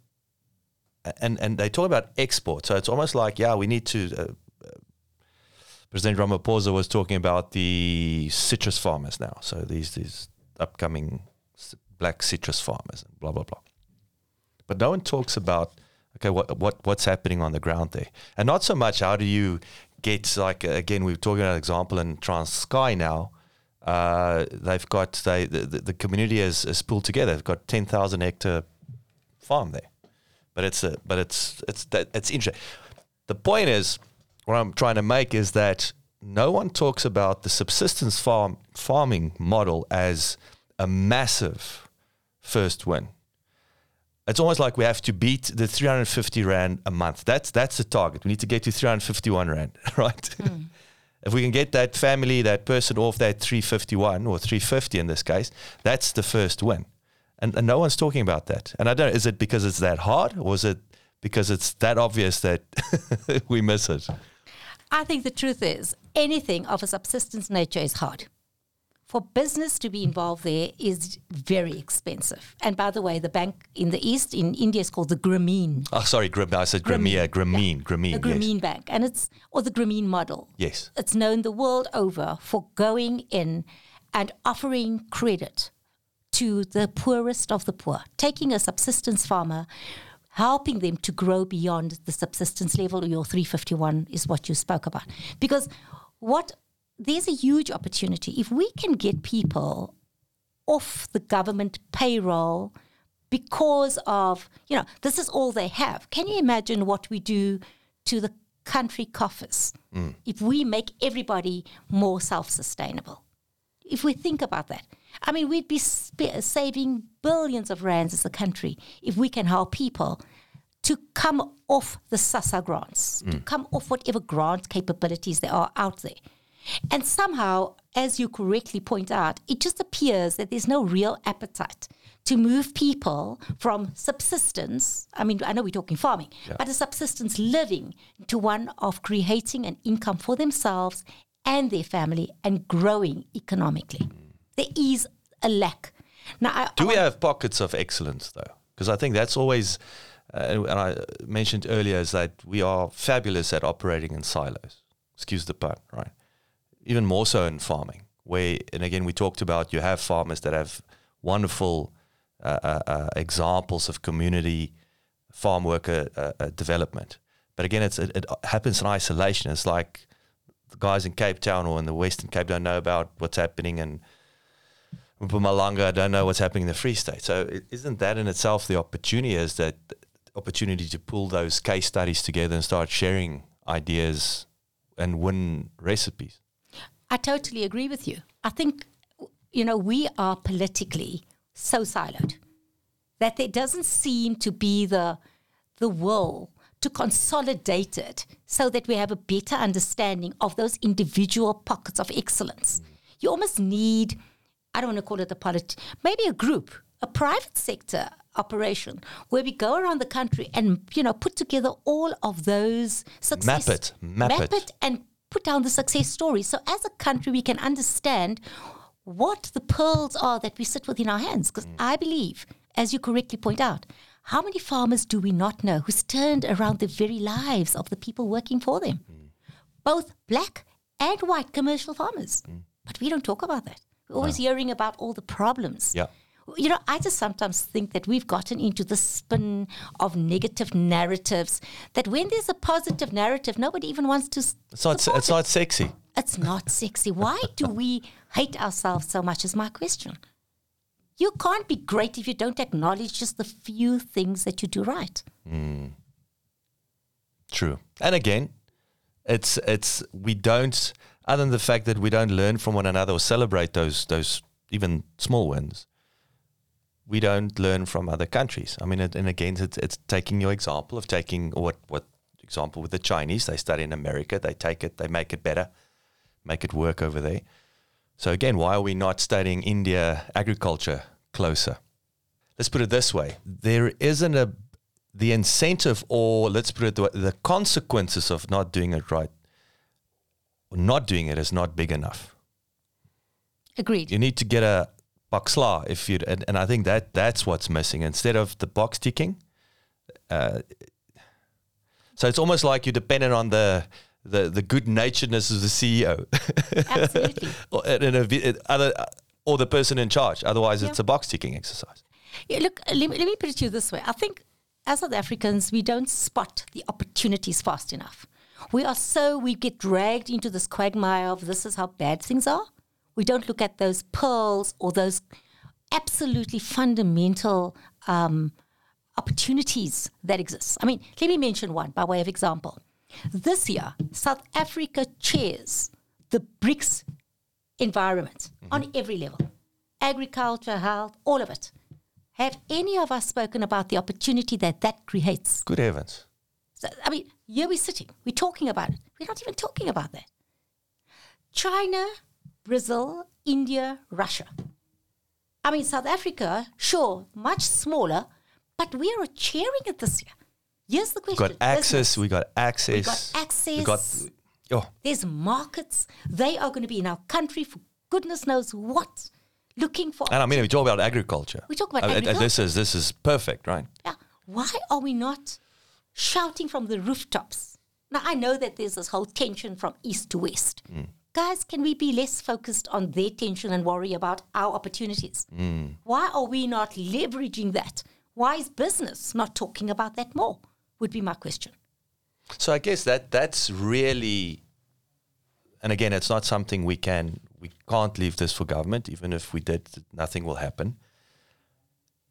and, and they talk about export. So it's almost like, yeah, we need to, uh, President Ramaphosa was talking about the citrus farmers now. So these these upcoming black citrus farmers and blah, blah, blah. But no one talks about, okay, what what what's happening on the ground there? And not so much how do you get, like, again, we were talking about an example in Transkei now. Uh, they've got, they the, the community has, has pulled together. They've got ten thousand hectare farm there. But it's, a, but it's, it's, that, it's interesting. The point is, what I'm trying to make is that no one talks about the subsistence farm farming model as a massive first win. It's almost like we have to beat the three hundred fifty rand a month. That's that's the target. We need to get to three hundred fifty-one rand, right? Mm. If we can get that family, that person off that three fifty-one or three fifty in this case, that's the first win. And, and no one's talking about that. And I don't know, is it because it's that hard or is it because it's that obvious that we miss it? I think the truth is anything of a subsistence nature is hard. For business to be involved there is very expensive. And by the way, the bank in the East, in India, is called the Grameen. Oh, sorry, Grameen. I said Grameen. Grameen. Yeah. Grameen. The Grameen yes. Bank. And it's, or the Grameen model. Yes. It's known the world over for going in and offering credit to the poorest of the poor, taking a subsistence farmer, helping them to grow beyond the subsistence level, or your three fifty-one is what you spoke about. Because what there's a huge opportunity. If we can get people off the government payroll because of, you know, this is all they have. Can you imagine what we do to the country coffers mm. if we make everybody more self-sustainable? If we think about that. I mean, we'd be sp- saving billions of rands as a country if we can help people to come off the SASSA grants, mm. to come off whatever grant capabilities there are out there. And somehow as you correctly point out, it just appears that there's no real appetite to move people from subsistence, I mean, I know we're talking farming, yeah. but a subsistence living to one of creating an income for themselves and their family and growing economically. There is a lack. Now, I, Do I, we have pockets of excellence, though? Because I think that's always, uh, and I mentioned earlier, is that we are fabulous at operating in silos. Excuse the pun, right? Even more so in farming, where, and again, we talked about you have farmers that have wonderful uh, uh, uh, examples of community farm worker uh, uh, development. But again, it's, it, it happens in isolation. It's like the guys in Cape Town or in the Western Cape don't know about what's happening, and Mpumalanga don't know what's happening in the Free State. So it, isn't that in itself the opportunity, is that opportunity to pull those case studies together and start sharing ideas and win recipes? I totally agree with you. I think, you know, we are politically so siloed that there doesn't seem to be the the will to consolidate it so that we have a better understanding of those individual pockets of excellence. You almost need, I don't want to call it a politi- maybe a group, a private sector operation where we go around the country and, you know, put together all of those success. Map it, map, map it. it and put down the success stories. So as a country, we can understand what the pearls are that we sit with in our hands. Because mm. I believe, as you correctly point out, how many farmers do we not know who's turned around the very lives of the people working for them? Mm. Both black and white commercial farmers. Mm. But we don't talk about that. We're always no. hearing about all the problems. Yeah. You know, I just sometimes think that we've gotten into the spin of negative narratives, that when there's a positive narrative, nobody even wants to It's not, it's it. not sexy. It's not sexy. Why do we hate ourselves so much is my question. You can't be great if you don't acknowledge just the few things that you do right. Mm. True. And again, it's it's we don't, other than the fact that we don't learn from one another or celebrate those those even small wins, we don't learn from other countries. I mean, it, and again, it's, it's taking your example of taking what, what example with the Chinese. They study in America. They take it. They make it better, make it work over there. So again, why are we not studying India agriculture closer? Let's put it this way. There isn't a the incentive or let's put it the, the consequences of not doing it right. Not doing it is not big enough. Agreed. You need to get a Boxla, if you and, and I think that that's what's missing. Instead of the box ticking, uh, so it's almost like you're dependent on the the, the good naturedness of the C E O, absolutely, or, and a, other or the person in charge. Otherwise, yeah. it's a box ticking exercise. Yeah, look, let me, let me put it to you this way. I think as South Africans, we don't spot the opportunities fast enough. We are so we get dragged into this quagmire of this is how bad things are. We don't look at those pearls or those absolutely fundamental um, opportunities that exist. I mean, let me mention one by way of example. This year, South Africa chairs the BRICS environment mm-hmm. on every level. Agriculture, health, all of it. Have any of us spoken about the opportunity that that creates? Good heavens. So, I mean, here we're sitting. We're talking about it. We're not even talking about that. China, Brazil, India, Russia. I mean, South Africa, sure, much smaller, but we are chairing it this year. Here's the question. We got access. We got access. We got access. We got, oh. There's markets. They are going to be in our country for goodness knows what, looking for. And I mean, we talk about agriculture. We talk about uh, agriculture. This is, this is perfect, right? Yeah. Why are we not shouting from the rooftops? Now, I know that there's this whole tension from east to west. Mm. Guys, can we be less focused on their tension and worry about our opportunities? Mm. Why are we not leveraging that? Why is business not talking about that more? Would be my question. So I guess that that's really, and again, it's not something we can, we can't leave this for government. Even if we did, nothing will happen.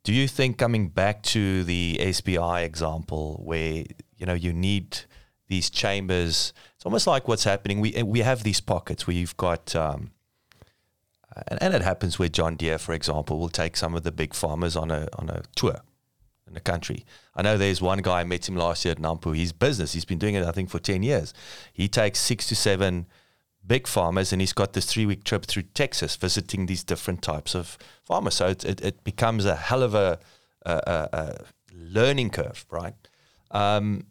Do you think, coming back to the S B I example, where, you know, you need these chambers, it's almost like what's happening. We we have these pockets where you've got, um, and, and it happens where John Deere, for example, will take some of the big farmers on a on a tour in the country. I know there's one guy, I met him last year at Nampo. His business, he's been doing it, I think, for ten years. He takes six to seven big farmers, and he's got this three-week trip through Texas visiting these different types of farmers. So it it, it becomes a hell of a, a, a learning curve, right? Um,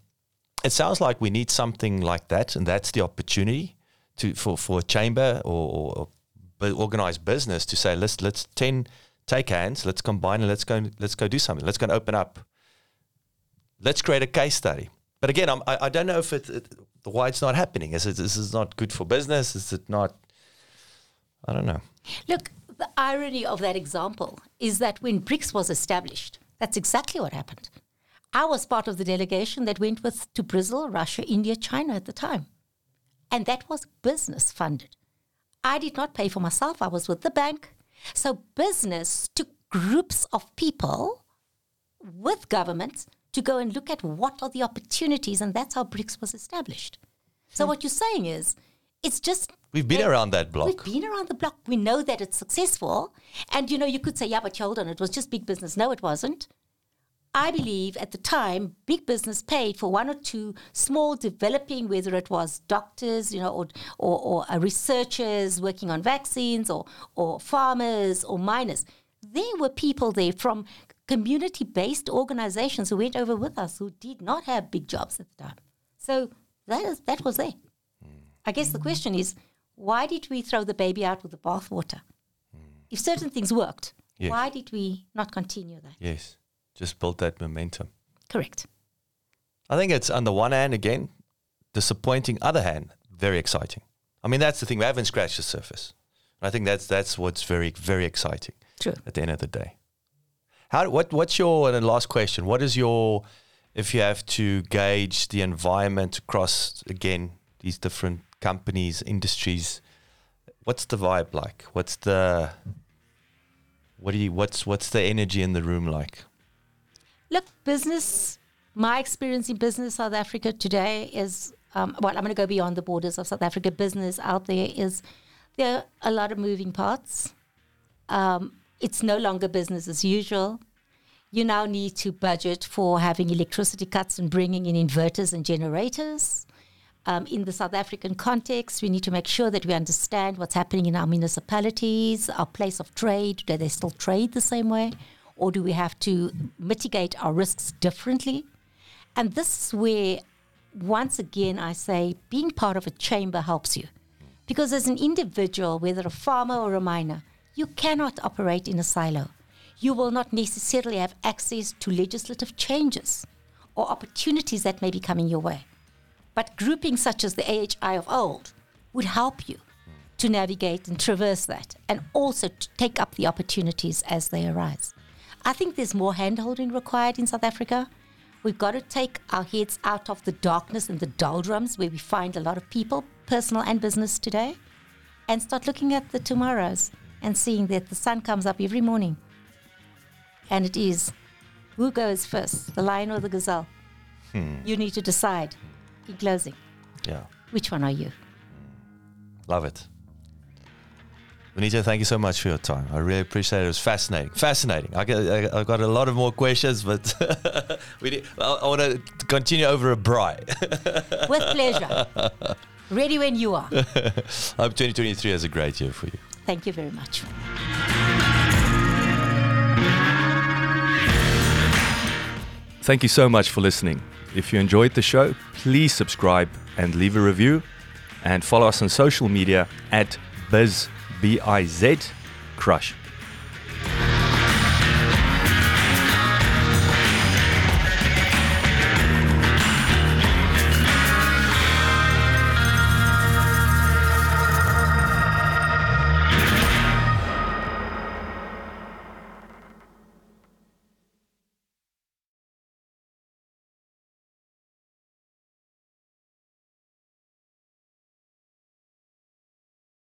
it sounds like we need something like that, and that's the opportunity to for, for a chamber or, or, or organized business to say, let's let's ten take hands, let's combine, and let's go let's go do something. Let's go and open up. Let's create a case study. But again, I'm, I I don't know if it, it why it's not happening. Is it this is not good for business? Is it not? I don't know. Look, the irony of that example is that when BRICS was established, that's exactly what happened. I was part of the delegation that went with to Brazil, Russia, India, China at the time, and that was business funded. I did not pay for myself. I was with the bank. So business took groups of people with governments to go and look at what are the opportunities, and that's how BRICS was established. So what you're saying is, it's just... We've been uh, around that block. We've been around the block. We know that it's successful. And, you know, you could say, yeah, but hold on, it was just big business. No, it wasn't. I believe at the time, big business paid for one or two small developing, whether it was doctors, you know, or or, or uh, researchers working on vaccines, or or farmers, or miners. There were people there from community-based organizations who went over with us who did not have big jobs at the time. So that is that was there. Mm. I guess the question is, why did we throw the baby out with the bathwater? Mm. If certain things worked, yes. Why did we not continue that? Yes, just build that momentum. Correct. I think it's, on the one hand, again, disappointing. Other hand, very exciting. I mean, that's the thing. We haven't scratched the surface. And I think that's that's what's very, very exciting. True. At the end of the day. How, what, what's your, and the last question, what is your, if you have to gauge the environment across, again, these different companies, industries, what's the vibe like? What's the, what do you, what's, what's the energy in the room like? Look, business, my experience in business South Africa today is, um, well, I'm going to go beyond the borders of South Africa. Business out there is, there are a lot of moving parts. Um, It's no longer business as usual. You now need to budget for having electricity cuts and bringing in inverters and generators. Um, in the South African context, we need to make sure that we understand what's happening in our municipalities, our place of trade. Do they still trade the same way? Or do we have to mitigate our risks differently? And this is where, once again, I say being part of a chamber helps you. Because as an individual, whether a farmer or a miner, you cannot operate in a silo. You will not necessarily have access to legislative changes or opportunities that may be coming your way. But groupings such as the A H I of old would help you to navigate and traverse that, and also to take up the opportunities as they arise. I think there's more hand-holding required in South Africa. We've got to take our heads out of the darkness and the doldrums where we find a lot of people, personal and business today, and start looking at the tomorrows. And seeing that the sun comes up every morning. And it is, who goes first, the lion or the gazelle? Hmm. You need to decide, in closing, yeah. Which one are you? Love it. Venete, thank you so much for your time. I really appreciate it. It was fascinating. Fascinating. I got, I, I got a lot of more questions, but we did, I, I want to continue over a braai. With pleasure. Ready when you are. I hope twenty twenty-three is a great year for you. Thank you very much. Thank you so much for listening. If you enjoyed the show, please subscribe and leave a review, and follow us on social media at BizBizCrush.